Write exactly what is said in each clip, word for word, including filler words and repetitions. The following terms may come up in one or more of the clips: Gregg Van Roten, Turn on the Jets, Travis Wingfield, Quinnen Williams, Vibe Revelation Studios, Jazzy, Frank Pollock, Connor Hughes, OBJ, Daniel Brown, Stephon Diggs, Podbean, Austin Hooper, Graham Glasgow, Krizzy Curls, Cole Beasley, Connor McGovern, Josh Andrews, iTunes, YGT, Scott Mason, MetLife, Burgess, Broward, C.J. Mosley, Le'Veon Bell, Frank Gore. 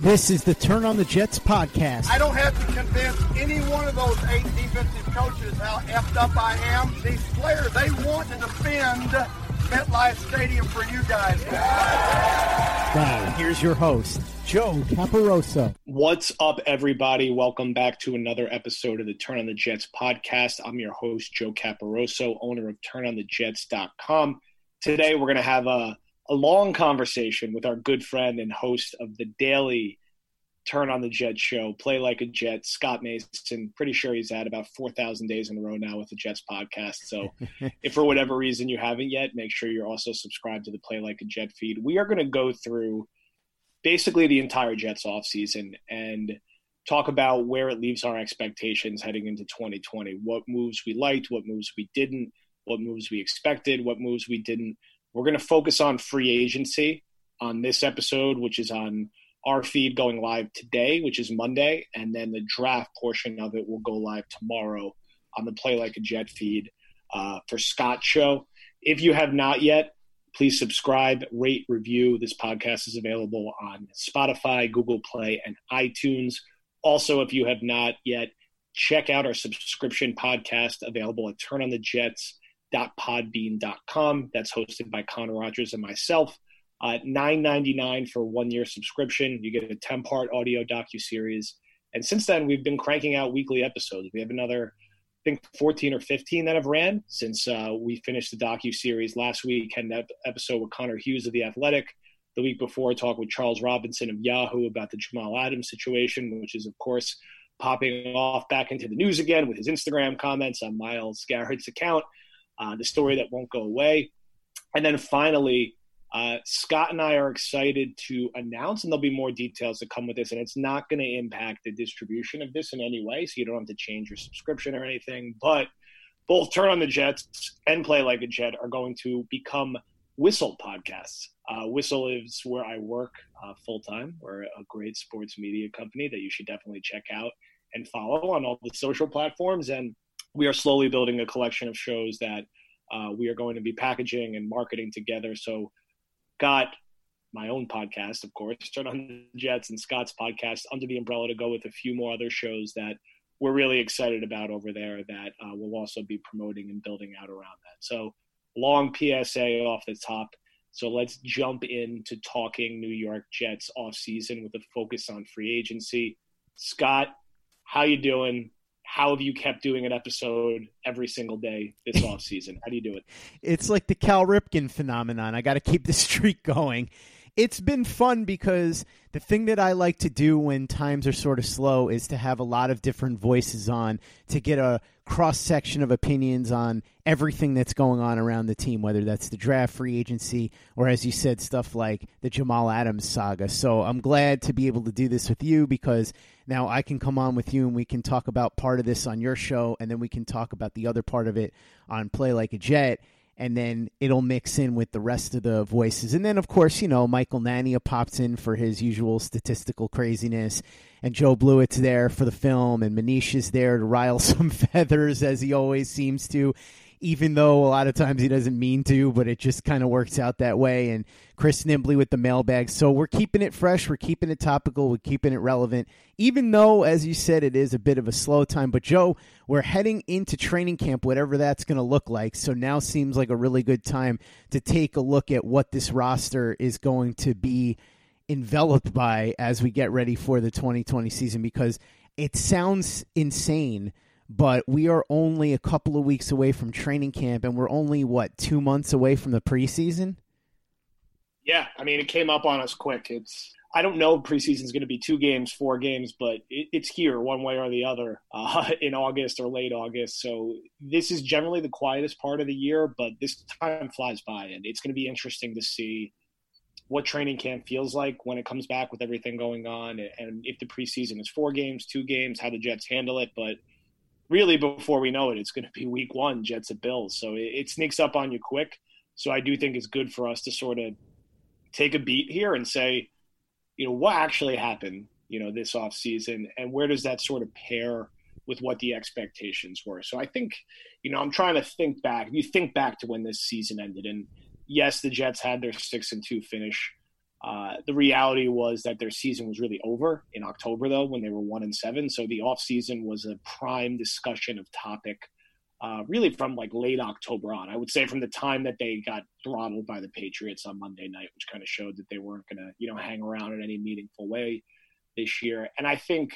This is the Turn on the Jets podcast. I don't have to convince any one of those eight defensive coaches how effed up I am. These players, they want to defend MetLife Stadium for you guys. Now, here's your host, Joe Caporoso. What's up, everybody? Welcome back to another episode of the Turn on the Jets podcast. I'm your host, Joe Caporoso, owner of turn on the jets dot com. Today, we're going to have a A long conversation with our good friend and host of the daily Turn on the Jets show, Play Like a Jet, Scott Mason. Pretty sure he's at about four thousand days in a row now with the Jets podcast. So if for whatever reason you haven't yet, make sure you're also subscribed to the Play Like a Jet feed. We are going to go through basically the entire Jets offseason and talk about where it leaves our expectations heading into twenty twenty, what moves we liked, what moves we didn't, what moves we expected, what moves we didn't. We're going to focus on free agency on this episode, which is on our feed going live today, which is Monday. And then the draft portion of it will go live tomorrow on the Play Like a Jet feed uh, for Scott's show. If you have not yet, please subscribe, rate, review. This podcast is available on Spotify, Google Play, and iTunes. Also, if you have not yet, check out our subscription podcast available at Turn on the Jets. dot podbean dot com. That's hosted by Connor Rogers and myself. Uh, nine ninety-nine for one year subscription. You get a ten part audio docuseries. And since then, we've been cranking out weekly episodes. We have another, I think, fourteen or fifteen that have ran since uh, we finished the docuseries last week. Had an episode with Connor Hughes of The Athletic. The week before, talked with Charles Robinson of Yahoo about the Jamal Adams situation, which is, of course, popping off back into the news again with his Instagram comments on Myles Garrett's account. Uh, the story that won't go away. And then finally, uh, Scott and I are excited to announce, and there'll be more details that come with this, and it's not going to impact the distribution of this in any way, so you don't have to change your subscription or anything. But both Turn on the Jets and Play Like a Jet are going to become Whistle podcasts. Uh, Whistle is where I work uh, full-time. We're a great sports media company that you should definitely check out and follow on all the social platforms. And we are slowly building a collection of shows that uh, we are going to be packaging and marketing together. So got my own podcast, of course, Turn on the Jets, and Scott's podcast under the umbrella to go with a few more other shows that we're really excited about over there that uh, we'll also be promoting and building out around that. So long P S A off the top. So let's jump into talking New York Jets offseason with a focus on free agency. Scott, how you doing? How have you kept doing an episode every single day this offseason? How do you do it? It's like the Cal Ripken phenomenon. I got to keep the streak going. It's been fun because the thing that I like to do when times are sort of slow is to have a lot of different voices on to get a cross-section of opinions on everything that's going on around the team, whether that's the draft, free agency, or, as you said, stuff like the Jamal Adams saga. So I'm glad to be able to do this with you because now I can come on with you and we can talk about part of this on your show, and then we can talk about the other part of it on Play Like a Jet. And then it'll mix in with the rest of the voices. And then, of course, you know, Michael Nania pops in for his usual statistical craziness. And Joe Blewett's there for the film. And Manish is there to rile some feathers, as he always seems to, even though a lot of times he doesn't mean to. But it just kind of works out that way. And Chris Nimbly with the mailbag. So we're keeping it fresh. We're keeping it topical. We're keeping it relevant. Even though, as you said, it is a bit of a slow time. But, Joe, we're heading into training camp, whatever that's going to look like. So now seems like a really good time to take a look at what this roster is going to be enveloped by as we get ready for the twenty twenty season, because it sounds insane, but we are only a couple of weeks away from training camp, and we're only, what, two months away from the preseason? Yeah, I mean, it came up on us quick. It's I don't know if preseason is going to be two games, four games, but it, it's here one way or the other uh, in August or late August. So this is generally the quietest part of the year, but this time flies by, and it's going to be interesting to see what training camp feels like when it comes back with everything going on, and if the preseason is four games, two games, how the Jets handle it. But really, before we know it, it's going to be week one, Jets at Bills. So it, it sneaks up on you quick. So I do think it's good for us to sort of take a beat here and say, you know, what actually happened, you know, this offseason, and where does that sort of pair with what the expectations were? So I think, you know, I'm trying to think back. You think back to when this season ended, and yes, the Jets had their six and two finish. Uh, the reality was that their season was really over in October, though, when they were one and seven. So the offseason was a prime discussion of topic, uh, really from like late October on. I would say from the time that they got throttled by the Patriots on Monday night, which kind of showed that they weren't going to, you know, hang around in any meaningful way this year. And I think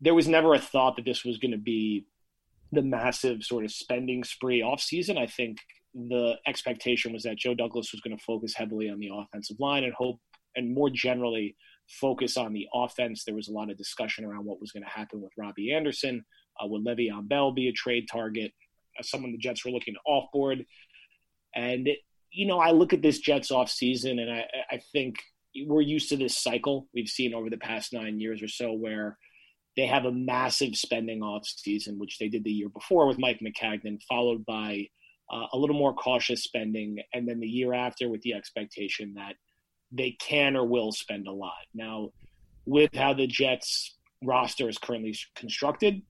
there was never a thought that this was going to be the massive sort of spending spree offseason. I think the expectation was that Joe Douglas was going to focus heavily on the offensive line and hope, and more generally, focus on the offense. There was a lot of discussion around what was going to happen with Robbie Anderson. Uh, would Le'Veon Bell be a trade target? Uh, someone the Jets were looking to offboard. And, it, you know, I look at this Jets offseason, and I, I think we're used to this cycle we've seen over the past nine years or so where they have a massive spending offseason, which they did the year before with Mike Maccagnan, followed by Uh, a little more cautious spending, and then the year after with the expectation that they can or will spend a lot. Now, with how the Jets roster is currently constructed,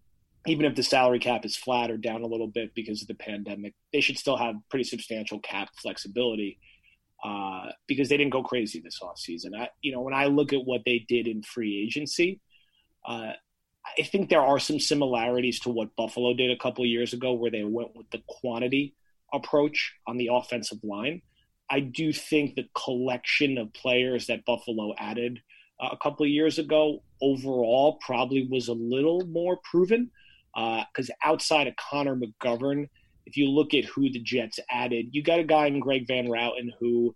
even if the salary cap is flat or down a little bit because of the pandemic, they should still have pretty substantial cap flexibility uh, because they didn't go crazy this offseason. I, you know, when I look at what they did in free agency, uh, I think there are some similarities to what Buffalo did a couple of years ago where they went with the quantity approach on the offensive line. I do think the collection of players that Buffalo added uh, a couple of years ago overall probably was a little more proven because uh, outside of Connor McGovern, if you look at who the Jets added, you got a guy in Gregg Van Roten who,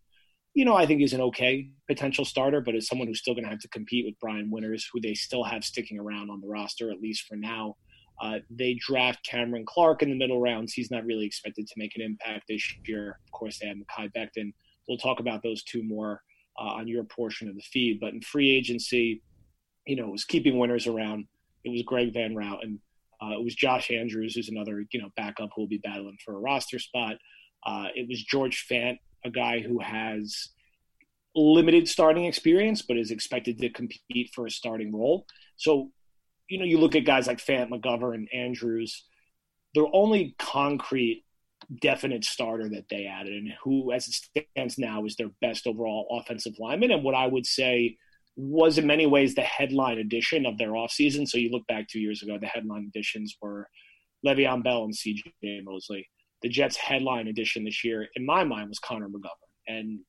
you know, I think is an okay potential starter, but is someone who's still going to have to compete with Brian Winters, who they still have sticking around on the roster, at least for now. Uh, they draft Cameron Clark in the middle rounds. He's not really expected to make an impact this year. Of course, they have Mekhi Becton. We'll talk about those two more uh, on your portion of the feed. But in free agency, you know, it was keeping Winters around. It was Gregg Van Routen. Uh, it was Josh Andrews, who's another, you know, backup who will be battling for a roster spot. Uh, it was George Fant, a guy who has limited starting experience but is expected to compete for a starting role. So, you know, you look at guys like Fant, McGovern, and Andrews, their only concrete, definite starter that they added and who, as it stands now, is their best overall offensive lineman and what I would say was in many ways the headline addition of their offseason. So you look back two years ago, the headline additions were Le'Veon Bell and C J Mosley. The Jets' headline addition this year, in my mind, was Connor McGovern. And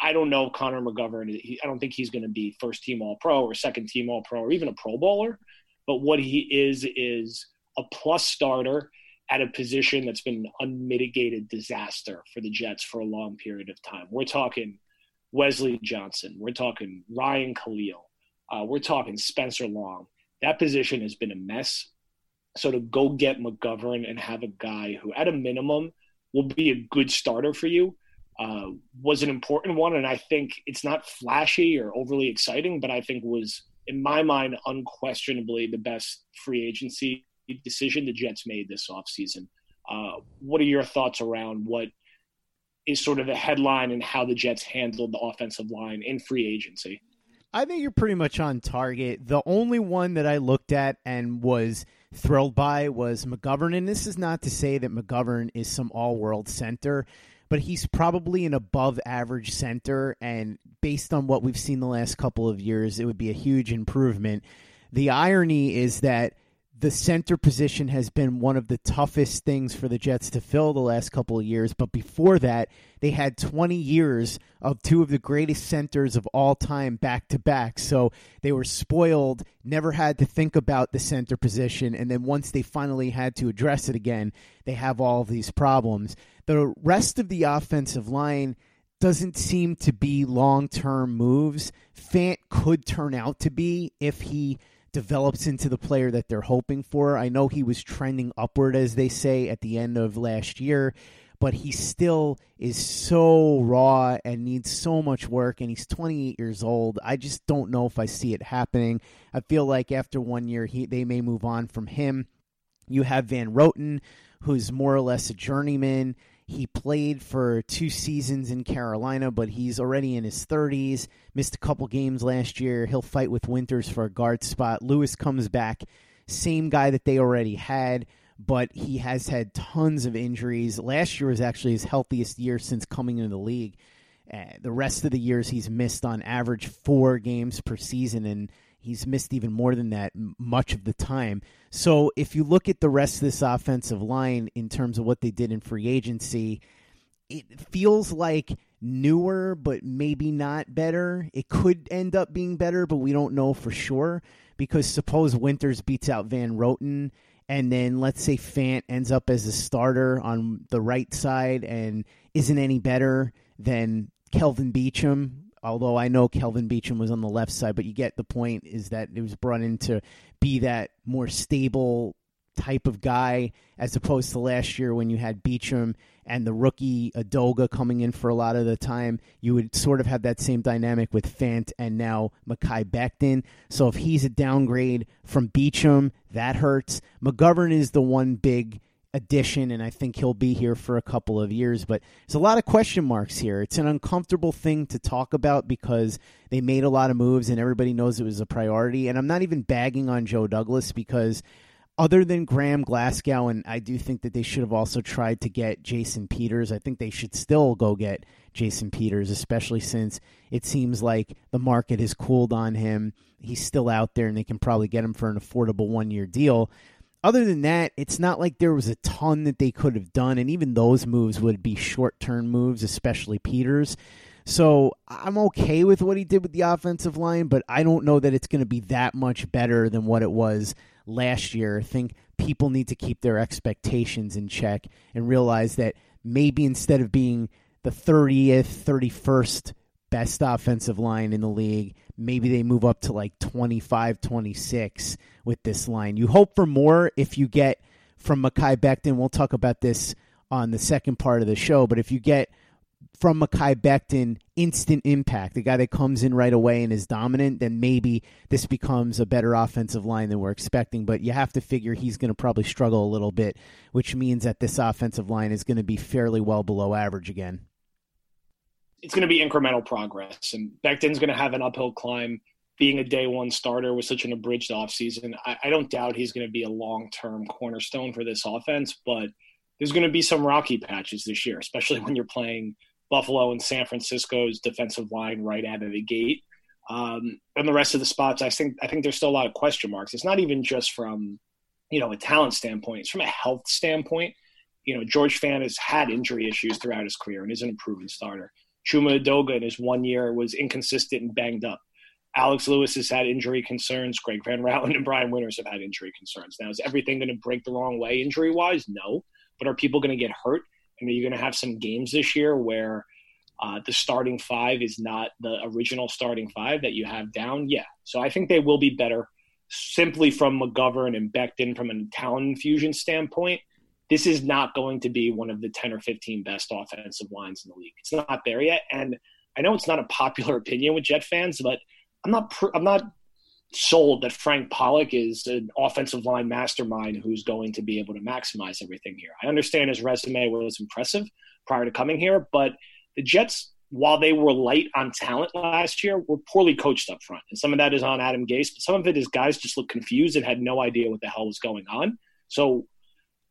I don't know if Connor McGovern, he, I don't think he's going to be first-team All-Pro or second-team All-Pro or even a Pro Bowler. But what he is is a plus starter at a position that's been an unmitigated disaster for the Jets for a long period of time. We're talking Wesley Johnson. We're talking Ryan Kalil. Uh, we're talking Spencer Long. That position has been a mess. So to go get McGovern and have a guy who, at a minimum, will be a good starter for you uh, was an important one. And I think it's not flashy or overly exciting, but I think was, in my mind, unquestionably the best free agency decision the Jets made this offseason. Uh, what are your thoughts around what is sort of the headline and how the Jets handled the offensive line in free agency? I think you're pretty much on target. The only one that I looked at and was thrilled by was McGovern, and this is not to say that McGovern is some all-world center, but he's probably an above-average center, and based on what we've seen the last couple of years, it would be a huge improvement. The irony is that the center position has been one of the toughest things for the Jets to fill the last couple of years, but before that, they had twenty years of two of the greatest centers of all time back-to-back, so they were spoiled, never had to think about the center position, and then once they finally had to address it again, they have all of these problems. The rest of the offensive line doesn't seem to be long-term moves. Fant could turn out to be if he develops into the player that they're hoping for. I know he was trending upward, as they say, at the end of last year, but he still is so raw and needs so much work, and he's twenty-eight years old. I just don't know if I see it happening. I feel like after one year, he, they may move on from him. You have Van Roten, who's more or less a journeyman. He played for two seasons in Carolina, but he's already in his thirties, missed a couple games last year. He'll fight with Winters for a guard spot. Lewis comes back, same guy that they already had, but he has had tons of injuries. Last year was actually his healthiest year since coming into the league. Uh, the rest of the years he's missed on average four games per season, and he's missed even more than that much of the time. So if you look at the rest of this offensive line in terms of what they did in free agency, it feels like newer, but maybe not better. It could end up being better, but we don't know for sure, because suppose Winters beats out Van Roten, and then let's say Fant ends up as a starter on the right side and isn't any better than Kelvin Beachum, although I know Kelvin Beachum was on the left side, but you get the point, is that it was brought in to be that more stable type of guy, as opposed to last year when you had Beachum and the rookie Adoga coming in for a lot of the time. You would sort of have that same dynamic with Fant and now Mekhi Becton. So if he's a downgrade from Beachum, that hurts. McGovern is the one big addition, and I think he'll be here for a couple of years, but there's a lot of question marks here. It's an uncomfortable thing to talk about because they made a lot of moves and everybody knows it was a priority. And I'm not even bagging on Joe Douglas, because other than Graham Glasgow, and I do think that they should have also tried to get Jason Peters. I think they should still go get Jason Peters, especially since it seems like the market has cooled on him. He's still out there and they can probably get him for an affordable one-year deal. Other than that, it's not like there was a ton that they could have done, and even those moves would be short-term moves, especially Peters. So I'm okay with what he did with the offensive line, but I don't know that it's going to be that much better than what it was last year. I think people need to keep their expectations in check and realize that maybe instead of being the thirtieth, thirty-first best offensive line in the league, maybe they move up to like twenty-five, twenty-six with this line. You hope for more if you get from Mekhi Becton. We'll talk about this on the second part of the show, but if you get from Mekhi Becton instant impact, the guy that comes in right away and is dominant, then maybe this becomes a better offensive line than we're expecting. But you have to figure he's going to probably struggle a little bit, which means that this offensive line is going to be fairly well below average again. It's going to be incremental progress, and Becton's going to have an uphill climb. Being a day one starter with such an abridged offseason, I, I don't doubt he's going to be a long-term cornerstone for this offense, but there's going to be some rocky patches this year, especially when you're playing Buffalo and San Francisco's defensive line right out of the gate. Um, and the rest of the spots, I think I think there's still a lot of question marks. It's not even just from, you know, a talent standpoint. It's from a health standpoint. You know, George Fant has had injury issues throughout his career and is an improving starter. Chuma Adoga in his one year was inconsistent and banged up. Alex Lewis has had injury concerns. Gregg Van Roten and Brian Winters have had injury concerns. Now, is everything going to break the wrong way injury-wise? No. But are people going to get hurt? I mean, you're going to have some games this year where uh, the starting five is not the original starting five that you have down. Yeah. So I think they will be better simply from McGovern and Becton from a talent infusion standpoint. This is not going to be one of the ten or fifteen best offensive lines in the league. It's not there yet. And I know it's not a popular opinion with Jet fans, but I'm not, pr- I'm not sold that Frank Pollock is an offensive line mastermind who's going to be able to maximize everything here. I understand his resume was impressive prior to coming here, but the Jets, while they were light on talent last year, were poorly coached up front. And some of that is on Adam Gase, but some of it is guys just looked confused and had no idea what the hell was going on. So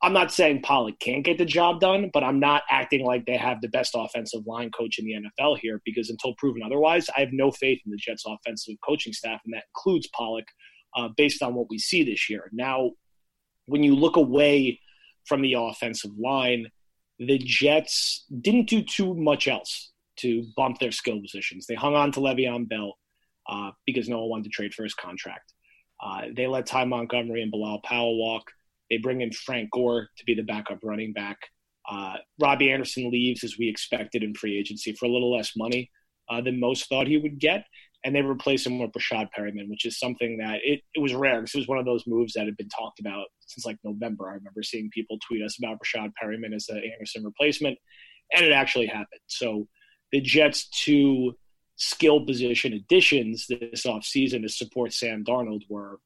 I'm not saying Pollock can't get the job done, but I'm not acting like they have the best offensive line coach in the N F L here, because until proven otherwise, I have no faith in the Jets' offensive coaching staff, and that includes Pollock, uh, based on what we see this year. Now, when you look away from the offensive line, the Jets didn't do too much else to bump their skill positions. They hung on to Le'Veon Bell uh, because no one wanted to trade for his contract. Uh, they let Ty Montgomery and Bilal Powell walk. They bring in Frank Gore to be the backup running back. Uh, Robbie Anderson leaves, as we expected, in free agency for a little less money uh, than most thought he would get. And they replace him with Breshad Perriman, which is something that it, it was rare, because it was one of those moves that had been talked about since like November. I remember seeing people tweet us about Breshad Perriman as the Anderson replacement, and it actually happened. So the Jets' two skill position additions this offseason to support Sam Darnold were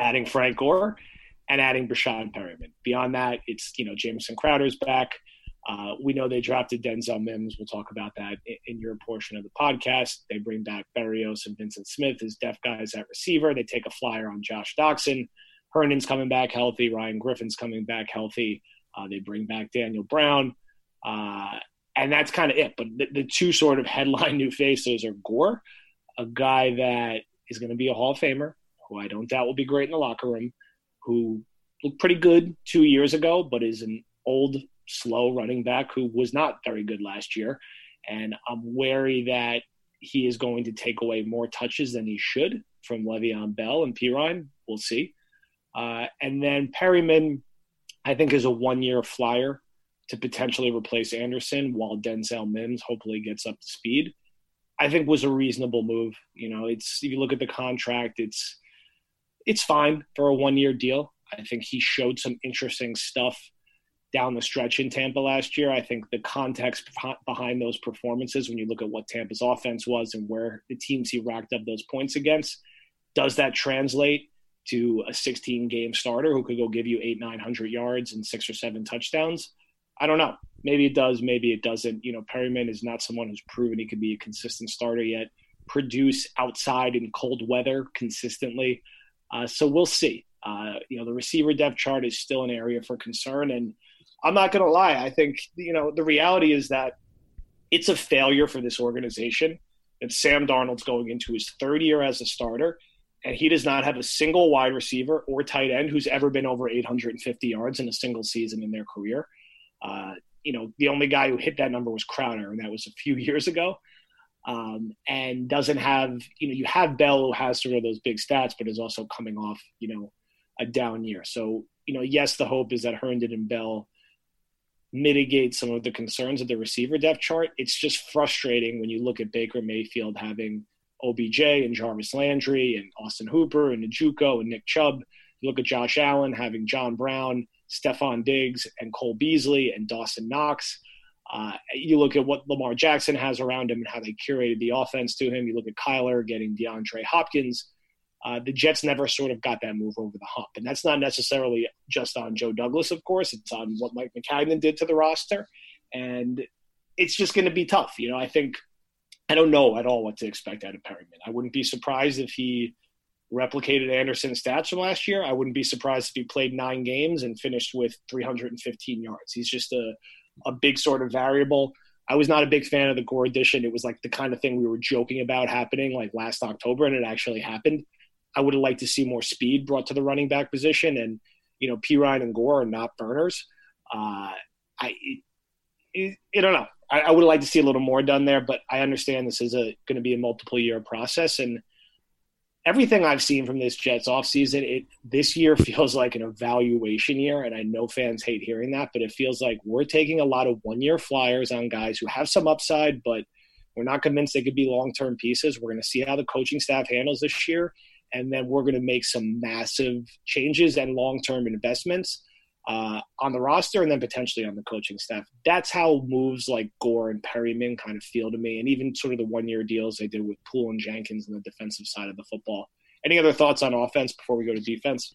adding Frank Gore and adding Breshad Perriman. Beyond that, it's, you know, Jamison Crowder's back. Uh, we know they drafted Denzel Mims. We'll talk about that in, in your portion of the podcast. They bring back Berrios and Vincent Smith as depth guys at receiver. They take a flyer on Josh Doxson. Herndon's coming back healthy. Ryan Griffin's coming back healthy. Uh, they bring back Daniel Brown. Uh, and that's kind of it. But the, the two sort of headline new faces are Gore, a guy that is going to be a Hall of Famer, who I don't doubt will be great in the locker room, who looked pretty good two years ago, but is an old, slow running back who was not very good last year. And I'm wary that he is going to take away more touches than he should from Le'Veon Bell and Perriman. We'll see. Uh, and then Perriman, I think, is a one-year flyer to potentially replace Anderson while Denzel Mims hopefully gets up to speed. I think was a reasonable move. You know, it's, if you look at the contract, it's, it's fine for a one-year deal. I think he showed some interesting stuff down the stretch in Tampa last year. I think the context behind those performances, when you look at what Tampa's offense was and where the teams he racked up those points against, does that translate to a sixteen-game starter who could go give you eight, nine hundred yards and six or seven touchdowns? I don't know. Maybe it does, maybe it doesn't. You know, Perriman is not someone who's proven he could be a consistent starter yet, produce outside in cold weather consistently. Uh, so we'll see. Uh, you know, the receiver depth chart is still an area for concern. And I'm not going to lie. I think, you know, the reality is that it's a failure for this organization that Sam Darnold's going into his third year as a starter, and he does not have a single wide receiver or tight end who's ever been over eight hundred fifty yards in a single season in their career. Uh, you know, the only guy who hit that number was Crowder, and that was a few years ago. Um, and doesn't have, you know, you have Bell, who has sort of those big stats, but is also coming off, you know, a down year. So, you know, yes, the hope is that Herndon and Bell mitigate some of the concerns of the receiver depth chart. It's just frustrating when you look at Baker Mayfield having O B J and Jarvis Landry and Austin Hooper and Njoku and Nick Chubb. You look at Josh Allen having John Brown, Stephon Diggs, and Cole Beasley and Dawson Knox. Uh, you look at what Lamar Jackson has around him and how they curated the offense to him. You look at Kyler getting DeAndre Hopkins. Uh, the Jets never sort of got that move over the hump. And that's not necessarily just on Joe Douglas, of course. It's on what Mike Maccagnan did to the roster. And it's just going to be tough. You know, I think I don't know at all what to expect out of Perriman. I wouldn't be surprised if he replicated Anderson's stats from last year. I wouldn't be surprised if he played nine games and finished with three hundred fifteen yards. He's just a a big sort of variable. I was not a big fan of the Gore edition. It was like the kind of thing we were joking about happening like last October, and it actually happened. I would have liked to see more speed brought to the running back position. And, you know, Perriman and Gore are not burners. Uh, I, I, I don't know. I, I would have liked to see a little more done there, but I understand this is a going to be a multiple year process. And everything I've seen from this Jets offseason, it this year feels like an evaluation year, and I know fans hate hearing that, but it feels like we're taking a lot of one-year flyers on guys who have some upside, but we're not convinced they could be long-term pieces. We're going to see how the coaching staff handles this year, and then we're going to make some massive changes and long-term investments uh, on the roster and then potentially on the coaching staff. That's how moves like Gore and Perriman kind of feel to me, and even sort of the one-year deals they did with Poole and Jenkins on the defensive side of the football. Any other thoughts on offense before we go to defense?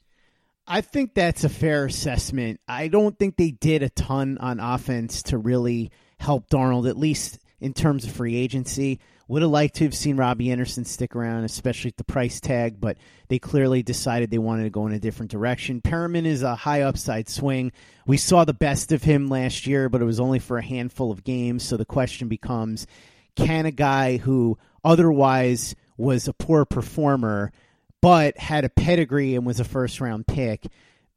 I think that's a fair assessment. I don't think they did a ton on offense to really help Darnold, at least in terms of free agency. Would have liked to have seen Robbie Anderson stick around, especially at the price tag, but they clearly decided they wanted to go in a different direction. Perriman is a high upside swing. We saw the best of him last year, but it was only for a handful of games. So the question becomes, can a guy who otherwise was a poor performer but had a pedigree and was a first-round pick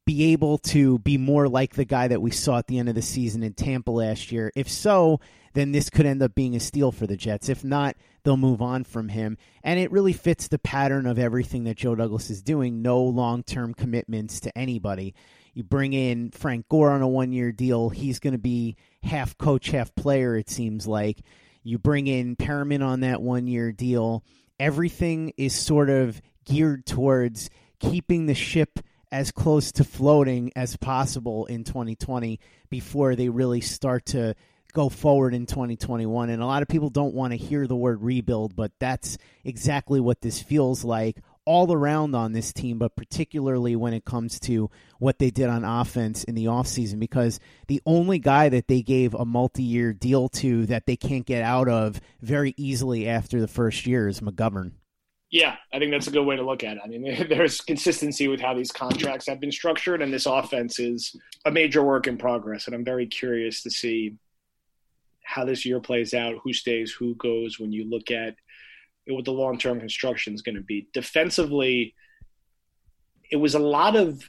be able to be more like the guy that we saw at the end of the season in Tampa last year? If so, then this could end up being a steal for the Jets. If not, they'll move on from him. And it really fits the pattern of everything that Joe Douglas is doing. No long-term commitments to anybody. You bring in Frank Gore on a one-year deal. He's going to be half coach, half player, it seems like. You bring in Perriman on that one-year deal. Everything is sort of geared towards keeping the ship as close to floating as possible in twenty twenty before they really start to go forward in twenty twenty-one. And a lot of people don't want to hear the word rebuild, but that's exactly what this feels like all around on this team, but particularly when it comes to what they did on offense in the offseason, because the only guy that they gave a multi-year deal to that they can't get out of very easily after the first year is McGovern. Yeah, I think that's a good way to look at it. I mean, there's consistency with how these contracts have been structured, and this offense is a major work in progress, and I'm very curious to see how this year plays out, who stays, who goes, when you look at what the long-term construction is going to be. Defensively, it was a lot of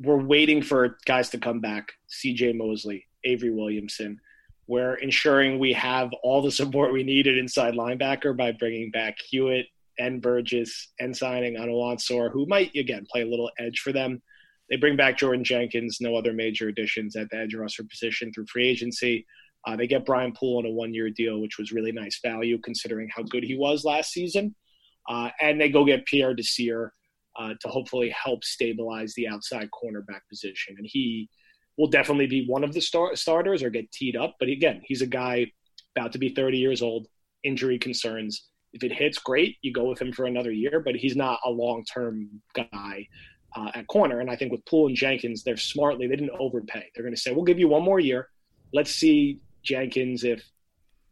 we're waiting for guys to come back, C J Mosley, Avery Williamson. We're ensuring we have all the support we needed inside linebacker by bringing back Hewitt and Burgess and signing Onwuansor, who might, again, play a little edge for them. They bring back Jordan Jenkins, no other major additions at the edge rusher position through free agency. Uh, they get Brian Poole on a one-year deal, which was really nice value considering how good he was last season. Uh, and they go get Pierre Desir uh, to hopefully help stabilize the outside cornerback position. And he will definitely be one of the star- starters or get teed up. But again, he's a guy about to be thirty years old, injury concerns. If it hits, great. You go with him for another year, but he's not a long-term guy uh, at corner. And I think with Poole and Jenkins, they're smartly, they didn't overpay. They're going to say, we'll give you one more year. Let's see Jenkins if,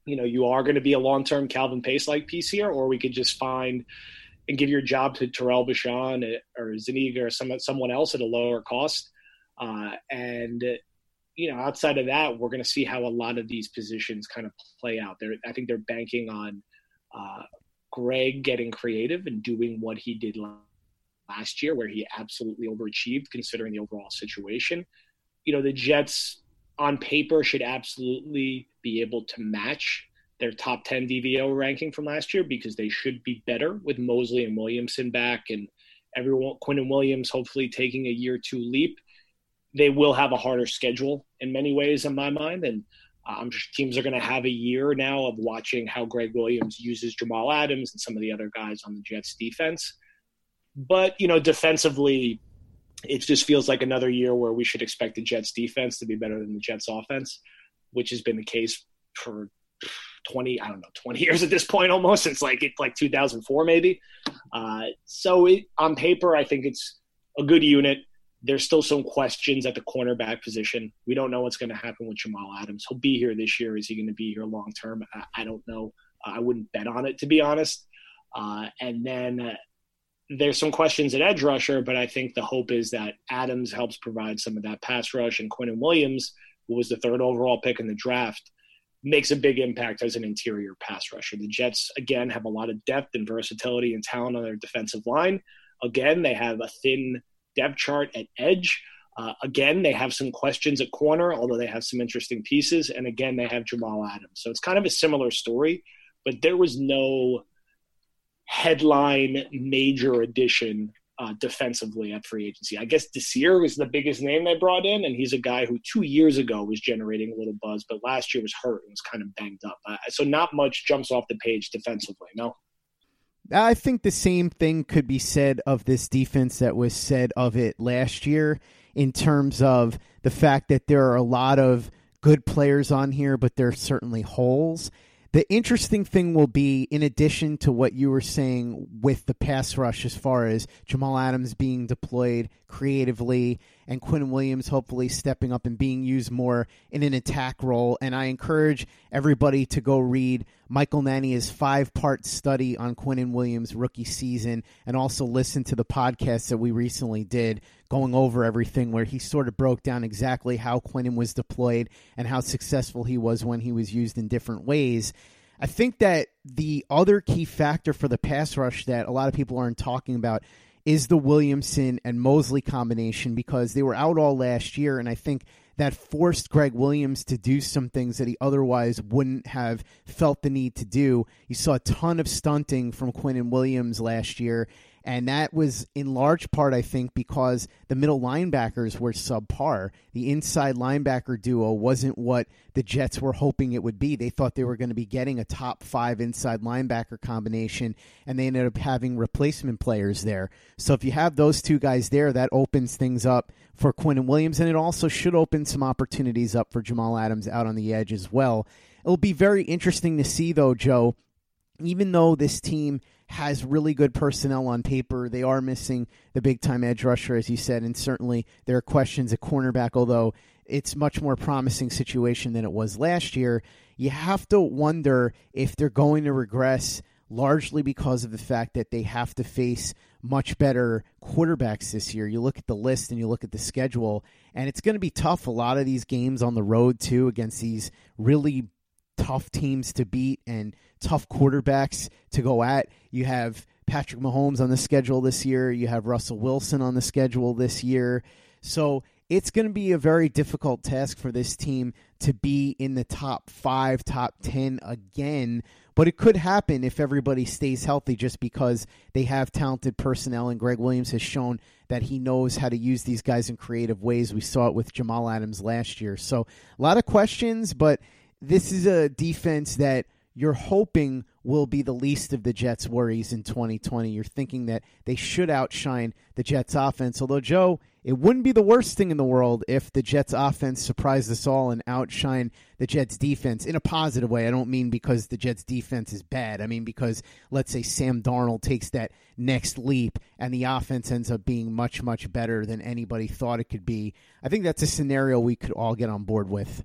you know, you are going to be a long-term Calvin Pace-like piece here, or we could just find and give your job to Terrell Bashan or Zuniga or some, someone else at a lower cost. Uh, and, you know, outside of that, we're going to see how a lot of these positions kind of play out. They're, I think they're banking on uh, Gregg getting creative and doing what he did last year, where he absolutely overachieved considering the overall situation. You know, the Jets on paper should absolutely be able to match their top ten D V O ranking from last year because they should be better with Mosley and Williamson back and everyone, Quinnen Williams hopefully taking a year two leap. They will have a harder schedule in many ways in my mind. And um, teams are going to have a year now of watching how Gregg Williams uses Jamal Adams and some of the other guys on the Jets defense. But, you know, defensively, it just feels like another year where we should expect the Jets defense to be better than the Jets offense, which has been the case for twenty, I don't know, twenty years at this point almost. It's like it's like two thousand four maybe. Uh, so it, on paper, I think it's a good unit. There's still some questions at the cornerback position. We don't know what's going to happen with Jamal Adams. He'll be here this year. Is he going to be here long term? I, I don't know. Uh, I wouldn't bet on it, to be honest. Uh, and then uh, there's some questions at edge rusher, but I think the hope is that Adams helps provide some of that pass rush, and Quinnen Williams, who was the third overall pick in the draft, makes a big impact as an interior pass rusher. The Jets, again, have a lot of depth and versatility and talent on their defensive line. Again, they have a thin depth chart at edge. Uh, again, they have some questions at corner, although they have some interesting pieces. And again, they have Jamal Adams. So it's kind of a similar story, but there was no headline major addition uh, defensively at free agency. I guess Desir was the biggest name they brought in, and he's a guy who two years ago was generating a little buzz, but last year was hurt and was kind of banged up. Uh, so not much jumps off the page defensively, no? I think the same thing could be said of this defense that was said of it last year in terms of the fact that there are a lot of good players on here, but there are certainly holes. The interesting thing will be, in addition to what you were saying with the pass rush as far as Jamal Adams being deployed creatively and Quinnen Williams hopefully stepping up and being used more in an attack role. And I encourage everybody to go read Michael Nania's five-part study on Quinnen Williams' rookie season and also listen to the podcast that we recently did going over everything where he sort of broke down exactly how Quinnen was deployed and how successful he was when he was used in different ways. I think that the other key factor for the pass rush that a lot of people aren't talking about is the Williamson and Mosley combination because they were out all last year, and I think that forced Gregg Williams to do some things that he otherwise wouldn't have felt the need to do. You saw a ton of stunting from Quinnen Williams last year, and that was in large part, I think, because the middle linebackers were subpar. The inside linebacker duo wasn't what the Jets were hoping it would be. They thought they were going to be getting a top five inside linebacker combination, and they ended up having replacement players there. So if you have those two guys there, that opens things up for Quinnen Williams, and it also should open some opportunities up for Jamal Adams out on the edge as well. It'll be very interesting to see, though, Joe, even though this team has really good personnel on paper. They are missing the big-time edge rusher, as you said, and certainly there are questions at cornerback, although it's much more promising situation than it was last year. You have to wonder if they're going to regress largely because of the fact that they have to face much better quarterbacks this year. You look at the list and you look at the schedule, and it's going to be tough. A lot of these games on the road, too, against these really tough teams to beat and tough quarterbacks to go at. You have Patrick Mahomes on the schedule this year. You have Russell Wilson on the schedule this year. So it's going to be a very difficult task for this team to be in the top five, top ten again. But it could happen if everybody stays healthy, just because they have talented personnel, and Greg Williams has shown that he knows how to use these guys in creative ways. We saw it with Jamal Adams last year. So a lot of questions, but this is a defense that you're hoping will be the least of the Jets' worries in twenty twenty. You're thinking that they should outshine the Jets' offense. Although, Joe, it wouldn't be the worst thing in the world if the Jets' offense surprised us all and outshined the Jets' defense in a positive way. I don't mean because the Jets' defense is bad. I mean because, let's say, Sam Darnold takes that next leap and the offense ends up being much, much better than anybody thought it could be. I think that's a scenario we could all get on board with.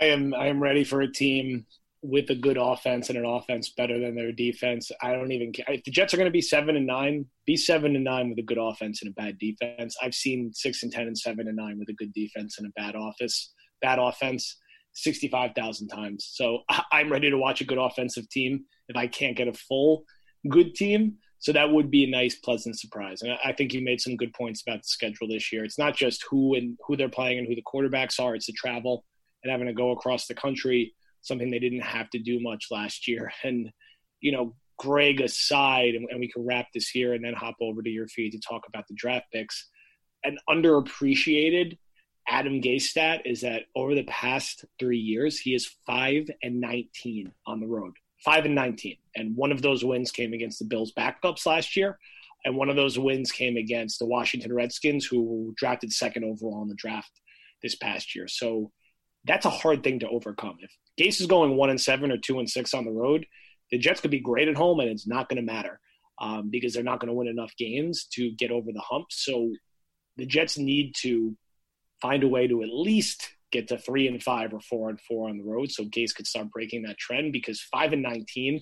I am, I am ready for a team with a good offense and an offense better than their defense. I don't even care. If the Jets are going to be seven and nine, be seven and nine with a good offense and a bad defense. I've seen six and ten and seven and nine with a good defense and a bad office, bad offense sixty-five thousand times. So I'm ready to watch a good offensive team if I can't get a full good team. So that would be a nice, pleasant surprise. And I think you made some good points about the schedule this year. It's not just who and who they're playing and who the quarterbacks are. It's the travel and having to go across the country, something they didn't have to do much last year. And, you know, Greg aside, and, and we can wrap this here and then hop over to your feed to talk about the draft picks. An underappreciated Adam Gase stat is that over the past three years, he is five and nineteen on the road, five and nineteen. And one of those wins came against the Bills backups last year. And one of those wins came against the Washington Redskins, who were drafted second overall in the draft this past year. So that's a hard thing to overcome. If Gase is going one and seven or two and six on the road, the Jets could be great at home, and it's not going to matter um, because they're not going to win enough games to get over the hump. So the Jets need to find a way to at least get to three and five or four and four on the road, so Gase could start breaking that trend, because five and nineteen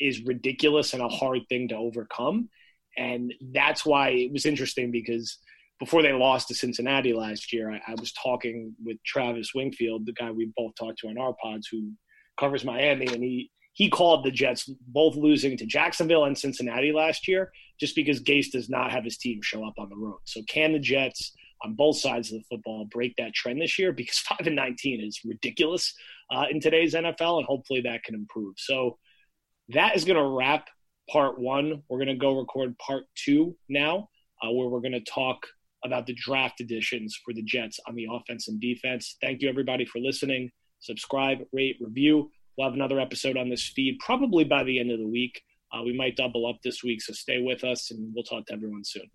is ridiculous and a hard thing to overcome. And that's why it was interesting, because before they lost to Cincinnati last year, I, I was talking with Travis Wingfield, the guy we both talked to on our pods, who covers Miami, and he, he called the Jets both losing to Jacksonville and Cincinnati last year just because Gase does not have his team show up on the road. So can the Jets on both sides of the football break that trend this year? Because five and nineteen is ridiculous uh, in today's N F L, and hopefully that can improve. So that is going to wrap part one. We're going to go record part two now, uh, where we're going to talk – about the draft additions for the Jets on the offense and defense. Thank you, everybody, for listening. Subscribe, rate, review. We'll have another episode on this feed probably by the end of the week. Uh, we might double up this week, so stay with us, and we'll talk to everyone soon.